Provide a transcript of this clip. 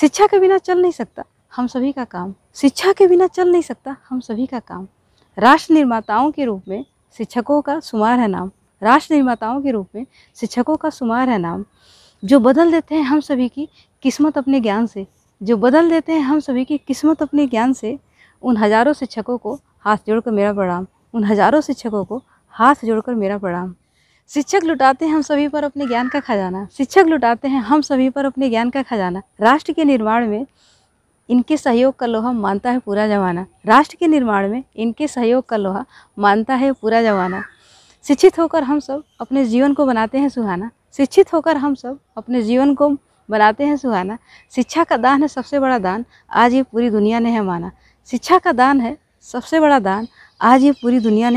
शिक्षा के बिना चल नहीं सकता हम सभी का काम, शिक्षा के बिना चल नहीं सकता हम सभी का काम। राष्ट्र निर्माताओं के रूप में शिक्षकों का शुमार है नाम, राष्ट्र निर्माताओं के रूप में शिक्षकों का शुमार है नाम, जो बदल देते हैं हम सभी की किस्मत अपने ज्ञान से, जो बदल देते हैं हम सभी की किस्मत अपने ज्ञान से। उन हज़ारों शिक्षकों को हाथ जोड़कर मेरा प्रणाम, उन हज़ारों शिक्षकों को हाथ जोड़कर मेरा प्रणाम। शिक्षक लुटाते हैं हम सभी पर अपने ज्ञान का खजाना, शिक्षक लुटाते हैं हम सभी पर अपने ज्ञान का खजाना। राष्ट्र के निर्माण में इनके सहयोग का लोहा मानता है पूरा जमाना, राष्ट्र के निर्माण में इनके सहयोग का लोहा मानता है पूरा जमाना। शिक्षित होकर हम सब अपने जीवन को बनाते हैं सुहाना, शिक्षित होकर हम सब अपने जीवन को बनाते हैं सुहाना। शिक्षा का दान है सबसे बड़ा दान, आज ये पूरी दुनिया ने है माना, शिक्षा का दान है सबसे बड़ा दान, आज ये पूरी दुनिया ने